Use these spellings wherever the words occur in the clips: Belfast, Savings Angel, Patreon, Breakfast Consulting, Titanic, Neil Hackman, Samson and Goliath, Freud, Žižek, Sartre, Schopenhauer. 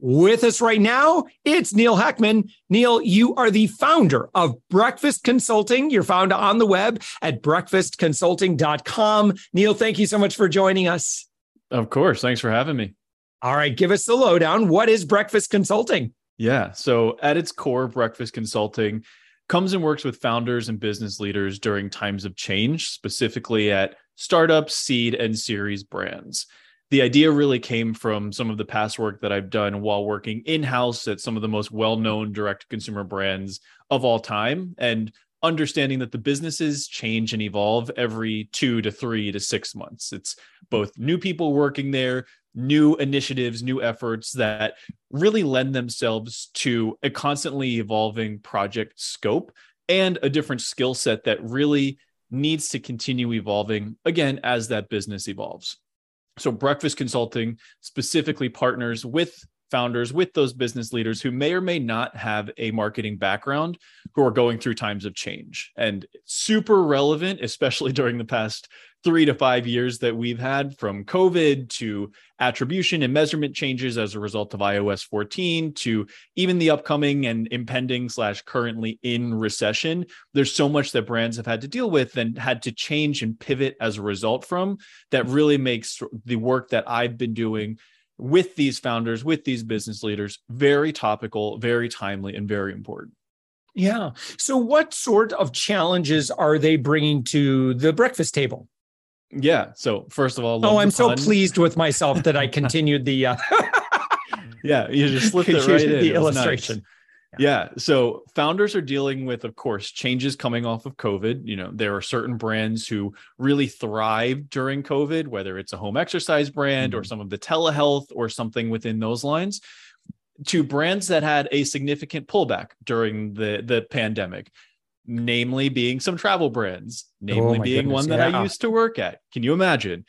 With us right now, it's Neil Hackman. Neil, you are the founder of Breakfast Consulting. You're found on the web at breakfastconsulting.com. Neil, thank you so much for joining us. Of course. Thanks for having me. All right. Give us the lowdown. What is Breakfast Consulting? Yeah. So at its core, Breakfast Consulting comes and works with founders and business leaders during times of change, specifically at startup, seed, and series brands. The idea really came from some of the past work that I've done while working in-house at some of the most well-known direct-to-consumer brands of all time, and understanding that the businesses change and evolve every 2 to 3 to 6 months. It's both new people working there, new initiatives, new efforts that really lend themselves to a constantly evolving project scope and a different skill set that really needs to continue evolving, again, as that business evolves. So Breakfast Consulting specifically partners with founders, with those business leaders who may or may not have a marketing background, who are going through times of change. And super relevant, especially during the past 3 to 5 years that we've had, from COVID to attribution and measurement changes as a result of iOS 14 to even the upcoming and impending/currently in recession. There's so much that brands have had to deal with and had to change and pivot as a result from that really makes the work that I've been doing with these founders, with these business leaders, very topical, very timely, and very important. Yeah. So what sort of challenges are they bringing to the breakfast table? Yeah. So first of all, I'm so pleased with myself that I continued the... Yeah, you just slipped it right in. The illustration. Nice. Yeah. So founders are dealing with, of course, changes coming off of COVID. You know, there are certain brands who really thrived during COVID, whether it's a home exercise brand or some of the telehealth or something within those lines, to brands that had a significant pullback during the pandemic, namely being some travel brands, namely one that I used to work at. Can you imagine?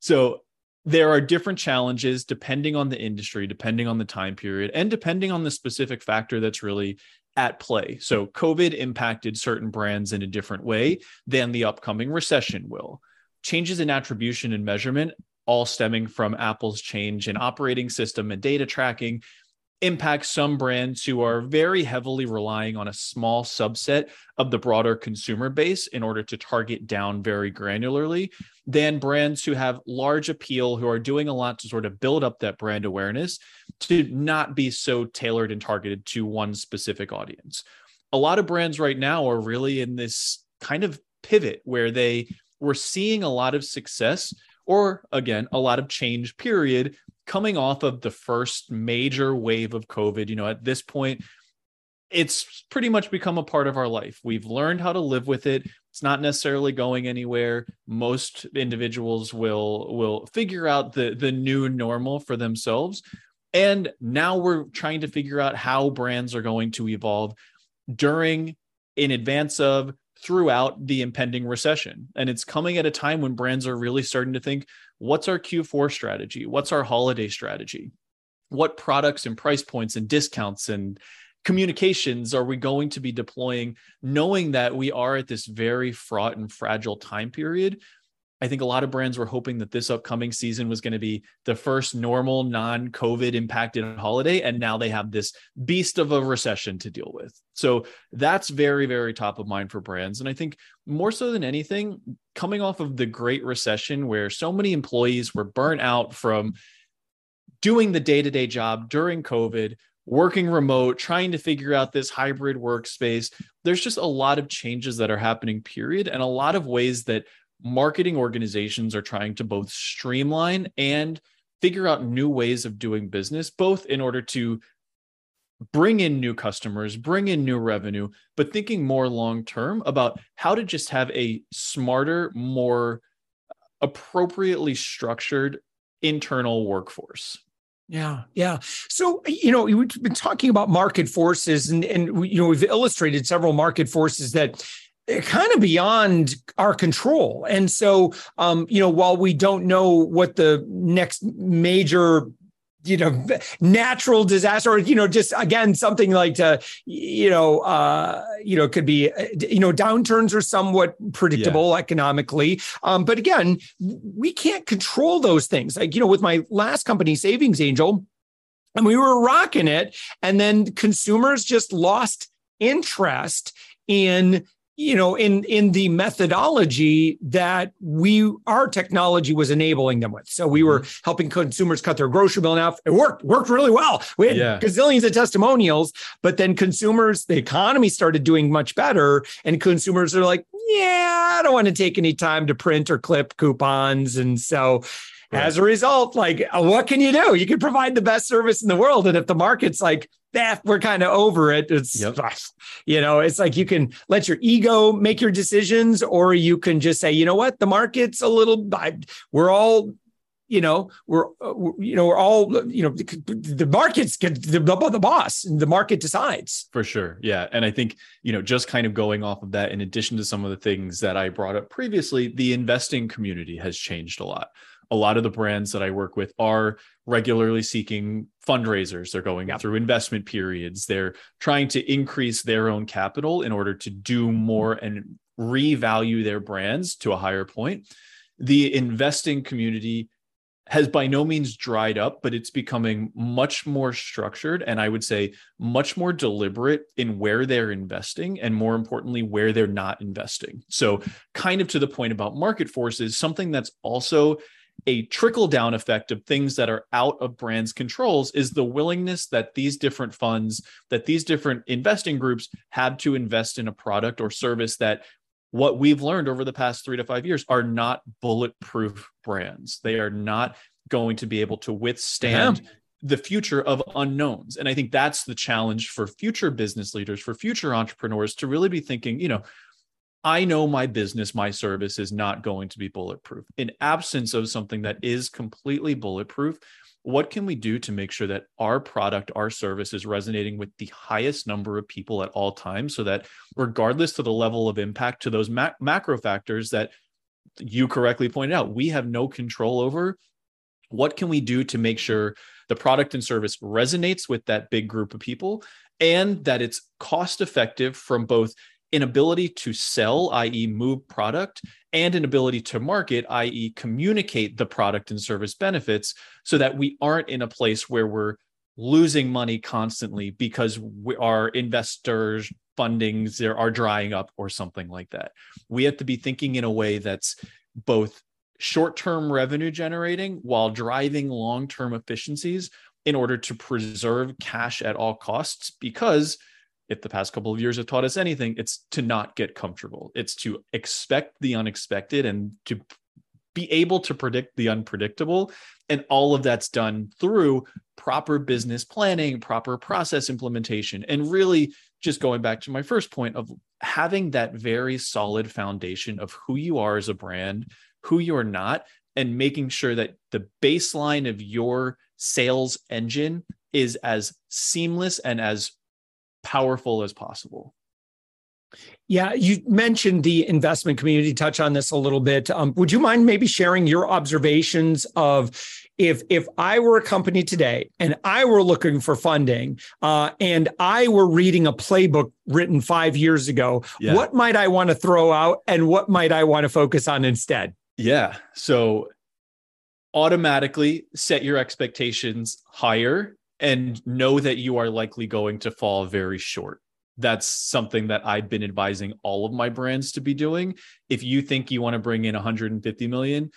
So there are different challenges depending on the industry, depending on the time period, and depending on the specific factor that's really at play. So COVID impacted certain brands in a different way than the upcoming recession will. Changes in attribution and measurement, all stemming from Apple's change in operating system and data tracking, impacts some brands who are very heavily relying on a small subset of the broader consumer base in order to target down very granularly, than brands who have large appeal, who are doing a lot to sort of build up that brand awareness to not be so tailored and targeted to one specific audience. A lot of brands right now are really in this kind of pivot where they were seeing a lot of success, or again, a lot of change period, coming off of the first major wave of COVID. You know, at this point, it's pretty much become a part of our life. We've learned how to live with it. It's not necessarily going anywhere. Most individuals will figure out the new normal for themselves. And now we're trying to figure out how brands are going to evolve during, in advance of, throughout the impending recession. And it's coming at a time when brands are really starting to think, what's our Q4 strategy? What's our holiday strategy? What products and price points and discounts and communications are we going to be deploying, knowing that we are at this very fraught and fragile time period? I think a lot of brands were hoping that this upcoming season was going to be the first normal, non-COVID impacted holiday, and now they have this beast of a recession to deal with. So that's very, very top of mind for brands. And I think more so than anything, coming off of the Great Recession, where so many employees were burnt out from doing the day-to-day job during COVID, working remote, trying to figure out this hybrid workspace. There's just a lot of changes that are happening, period, and a lot of ways that marketing organizations are trying to both streamline and figure out new ways of doing business, both in order to bring in new customers, bring in new revenue, but thinking more long-term about how to just have a smarter, more appropriately structured internal workforce. Yeah. So, we've been talking about market forces and we've illustrated several market forces that are kind of beyond our control. And so, while we don't know what the next major natural disaster, or, just again, something like, could be, downturns are somewhat predictable economically. But again, we can't control those things. Like, with my last company, Savings Angel, and we were rocking it. And then consumers just lost interest in the methodology that our technology was enabling them with. So we were helping consumers cut their grocery bill. Now it worked really well. We had gazillions of testimonials, but then the economy started doing much better, and consumers are like, I don't want to take any time to print or clip coupons. And so as a result, what can you do? You can provide the best service in the world. And if the market's like, we're kind of over it. It's, it's like you can let your ego make your decisions, or you can just say, you know what, the market's a little, we're all, we're all, the market's the boss, and the market decides. For sure. Yeah. And I think, just kind of going off of that, in addition to some of the things that I brought up previously, the investing community has changed a lot. A lot of the brands that I work with are regularly seeking fundraisers. They're going through investment periods. They're trying to increase their own capital in order to do more and revalue their brands to a higher point. The investing community has by no means dried up, but it's becoming much more structured, and I would say much more deliberate in where they're investing, and more importantly, where they're not investing. So kind of to the point about market forces, something that's also a trickle-down effect of things that are out of brands' controls is the willingness that these different funds, that these different investing groups have to invest in a product or service that, what we've learned over the past 3 to 5 years, are not bulletproof brands. They are not going to be able to withstand the future of unknowns. And I think that's the challenge for future business leaders, for future entrepreneurs, to really be thinking, I know my business, my service is not going to be bulletproof. In absence of something that is completely bulletproof, what can we do to make sure that our product, our service is resonating with the highest number of people at all times, so that regardless of the level of impact to those macro factors that you correctly pointed out, we have no control over, what can we do to make sure the product and service resonates with that big group of people, and that it's cost effective from both an ability to sell, i.e. move product, and an ability to market, i.e. communicate the product and service benefits, so that we aren't in a place where we're losing money constantly because our investors' fundings are drying up or something like that. We have to be thinking in a way that's both short-term revenue generating while driving long-term efficiencies in order to preserve cash at all costs, because if the past couple of years have taught us anything, it's to not get comfortable. It's to expect the unexpected and to be able to predict the unpredictable. And all of that's done through proper business planning, proper process implementation, and really just going back to my first point of having that very solid foundation of who you are as a brand, who you're not, and making sure that the baseline of your sales engine is as seamless and as powerful as possible. Yeah, you mentioned the investment community. Touch on this a little bit. Would you mind maybe sharing your observations of if I were a company today and I were looking for funding and I were reading a playbook written 5 years ago, what might I want to throw out and what might I want to focus on instead? Yeah. So automatically set your expectations higher and know that you are likely going to fall very short. That's something that I've been advising all of my brands to be doing. If you think you want to bring in 150 million,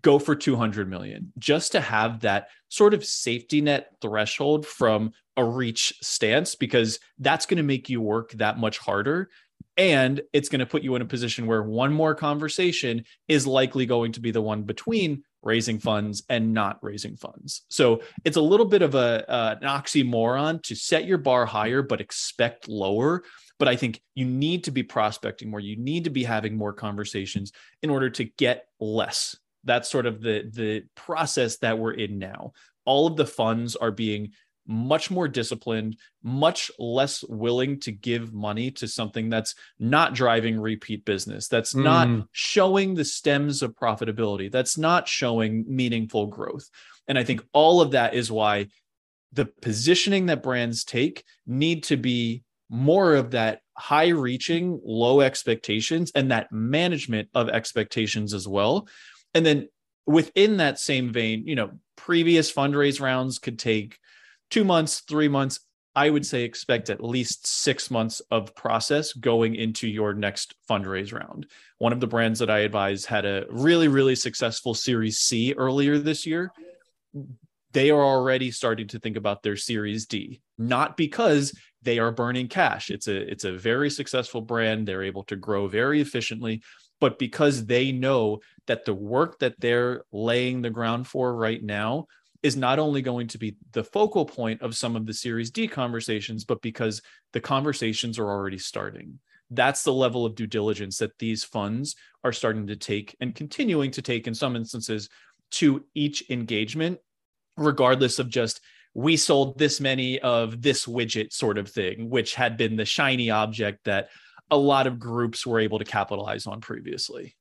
go for 200 million, just to have that sort of safety net threshold from a reach stance, because that's going to make you work that much harder. And it's going to put you in a position where one more conversation is likely going to be the one between raising funds and not raising funds. So it's a little bit of an oxymoron to set your bar higher, but expect lower. But I think you need to be prospecting more. You need to be having more conversations in order to get less. That's sort of the process that we're in now. All of the funds are being much more disciplined, much less willing to give money to something that's not driving repeat business, that's not showing the stems of profitability, that's not showing meaningful growth. And I think all of that is why the positioning that brands take need to be more of that high reaching, low expectations, and that management of expectations as well. And then within that same vein, previous fundraise rounds could take 2 months, 3 months. I would say expect at least 6 months of process going into your next fundraise round. One of the brands that I advise had a really, really successful Series C earlier this year. They are already starting to think about their Series D, not because they are burning cash. It's a very successful brand. They're able to grow very efficiently, but because they know that the work that they're laying the ground for right now is not only going to be the focal point of some of the Series D conversations, but because the conversations are already starting. That's the level of due diligence that these funds are starting to take and continuing to take in some instances to each engagement, regardless of just, we sold this many of this widget sort of thing, which had been the shiny object that a lot of groups were able to capitalize on previously.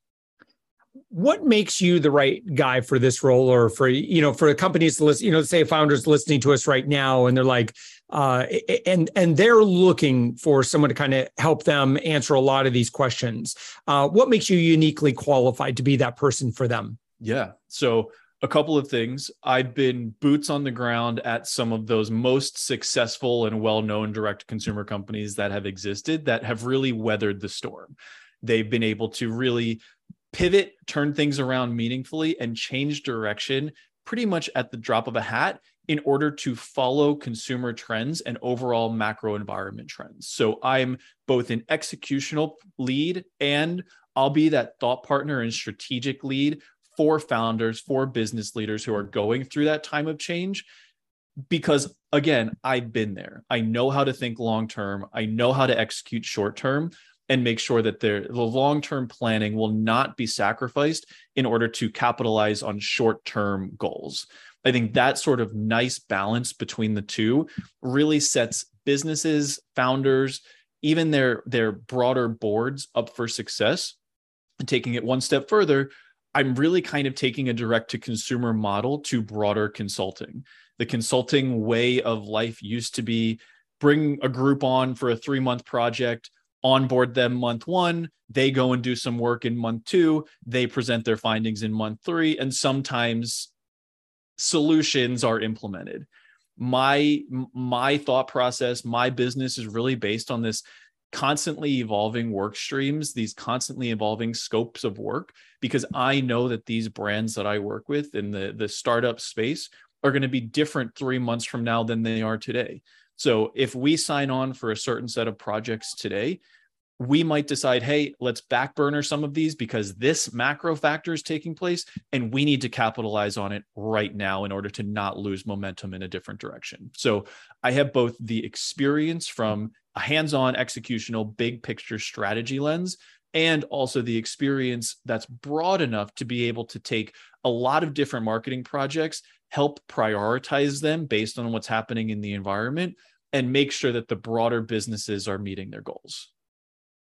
What makes you the right guy for this role, or for the companies to listen, say founders listening to us right now, and they're like, and they're looking for someone to kind of help them answer a lot of these questions. What makes you uniquely qualified to be that person for them? Yeah. So a couple of things. I've been boots on the ground at some of those most successful and well-known direct-to-consumer companies that have existed that have really weathered the storm. They've been able to really pivot, turn things around meaningfully, and change direction pretty much at the drop of a hat in order to follow consumer trends and overall macro environment trends. So I'm both an executional lead, and I'll be that thought partner and strategic lead for founders, for business leaders who are going through that time of change. Because again, I've been there. I know how to think long-term. I know how to execute short-term, and make sure that the long-term planning will not be sacrificed in order to capitalize on short-term goals. I think that sort of nice balance between the two really sets businesses, founders, even their broader boards up for success. And taking it one step further, I'm really kind of taking a direct-to-consumer model to broader consulting. The consulting way of life used to be bring a group on for a 3-month project, onboard them month one, they go and do some work in month two, they present their findings in month three, and sometimes solutions are implemented. My thought process, my business is really based on this constantly evolving work streams, these constantly evolving scopes of work, because I know that these brands that I work with in the startup space are going to be different 3 months from now than they are today. So if we sign on for a certain set of projects today, we might decide, hey, let's backburner some of these because this macro factor is taking place and we need to capitalize on it right now in order to not lose momentum in a different direction. So I have both the experience from a hands-on executional big picture strategy lens, and also the experience that's broad enough to be able to take a lot of different marketing projects, help prioritize them based on what's happening in the environment, and make sure that the broader businesses are meeting their goals.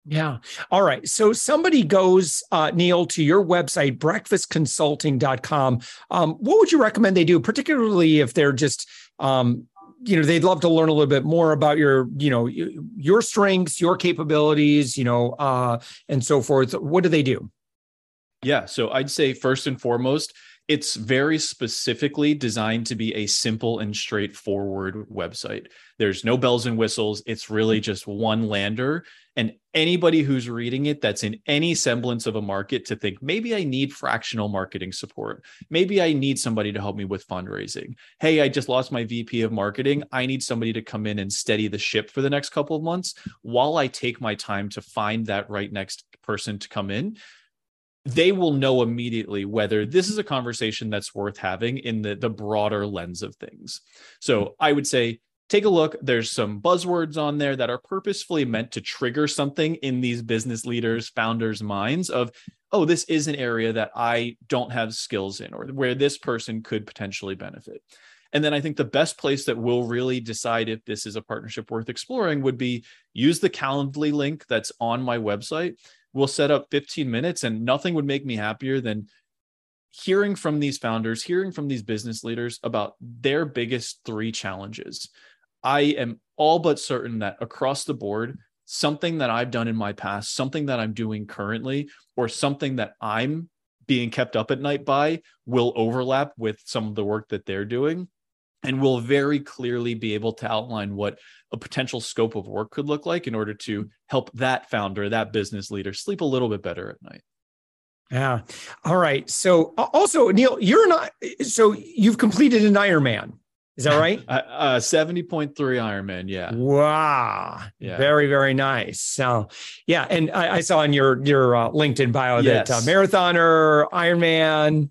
Yeah. All right. So somebody goes, Neil, to your website, breakfastconsulting.com. What would you recommend they do, particularly if they're just, they'd love to learn a little bit more about your strengths, your capabilities, and so forth. What do they do? Yeah. So I'd say first and foremost, It's very specifically designed to be a simple and straightforward website. There's no bells and whistles. It's really just one lander. And anybody who's reading it that's in any semblance of a market to think, maybe I need fractional marketing support. Maybe I need somebody to help me with fundraising. Hey, I just lost my VP of marketing. I need somebody to come in and steady the ship for the next couple of months while I take my time to find that right next person to come in. They will know immediately whether this is a conversation that's worth having in the broader lens of things. So I would say, take a look. There's some buzzwords on there that are purposefully meant to trigger something in these business leaders, founders' minds of, oh, this is an area that I don't have skills in or where this person could potentially benefit. And then I think the best place that we'll really decide if this is a partnership worth exploring would be use the Calendly link that's on my website. We'll set up 15 minutes, and nothing would make me happier than hearing from these founders, hearing from these business leaders about their biggest 3 challenges. I am all but certain that across the board, something that I've done in my past, something that I'm doing currently, or something that I'm being kept up at night by will overlap with some of the work that they're doing. And we'll very clearly be able to outline what a potential scope of work could look like in order to help that founder, that business leader sleep a little bit better at night. Yeah. All right. So also, Neil, you've completed an Ironman. Is that right? 70.3 Ironman. Yeah. Wow. Yeah. Very, very nice. So yeah. And I saw in your LinkedIn bio that marathoner, Ironman.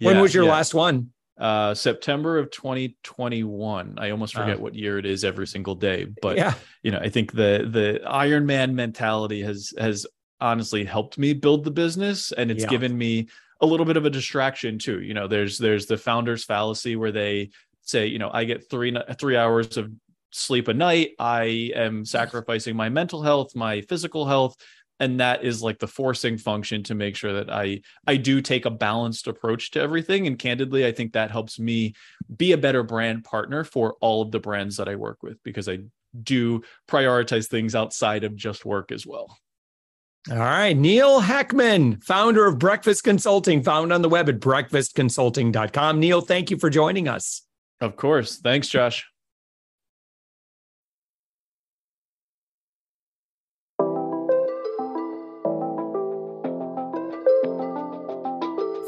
When was your last one? September of 2021. I almost forget what year it is every single day, but I think the Ironman mentality has honestly helped me build the business, and it's given me a little bit of a distraction too. You know, there's the founder's fallacy where they say, I get three hours of sleep a night. I am sacrificing my mental health, my physical health. And that is like the forcing function to make sure that I do take a balanced approach to everything. And candidly, I think that helps me be a better brand partner for all of the brands that I work with, because I do prioritize things outside of just work as well. All right. Neil Hackman, founder of Breakfast Consulting, found on the web at breakfastconsulting.com. Neil, thank you for joining us. Of course. Thanks, Josh.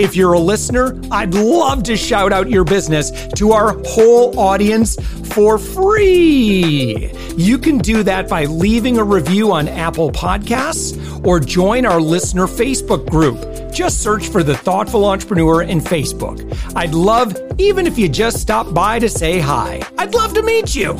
If you're a listener, I'd love to shout out your business to our whole audience for free. You can do that by leaving a review on Apple Podcasts or join our listener Facebook group. Just search for The Thoughtful Entrepreneur in Facebook. I'd love, even if you just stop by to say hi, I'd love to meet you.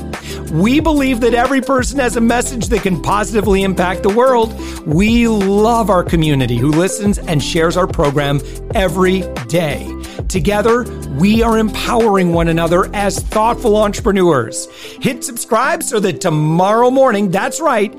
We believe that every person has a message that can positively impact the world. We love our community who listens and shares our program every day. Together, we are empowering one another as thoughtful entrepreneurs. Hit subscribe so that tomorrow morning, that's right,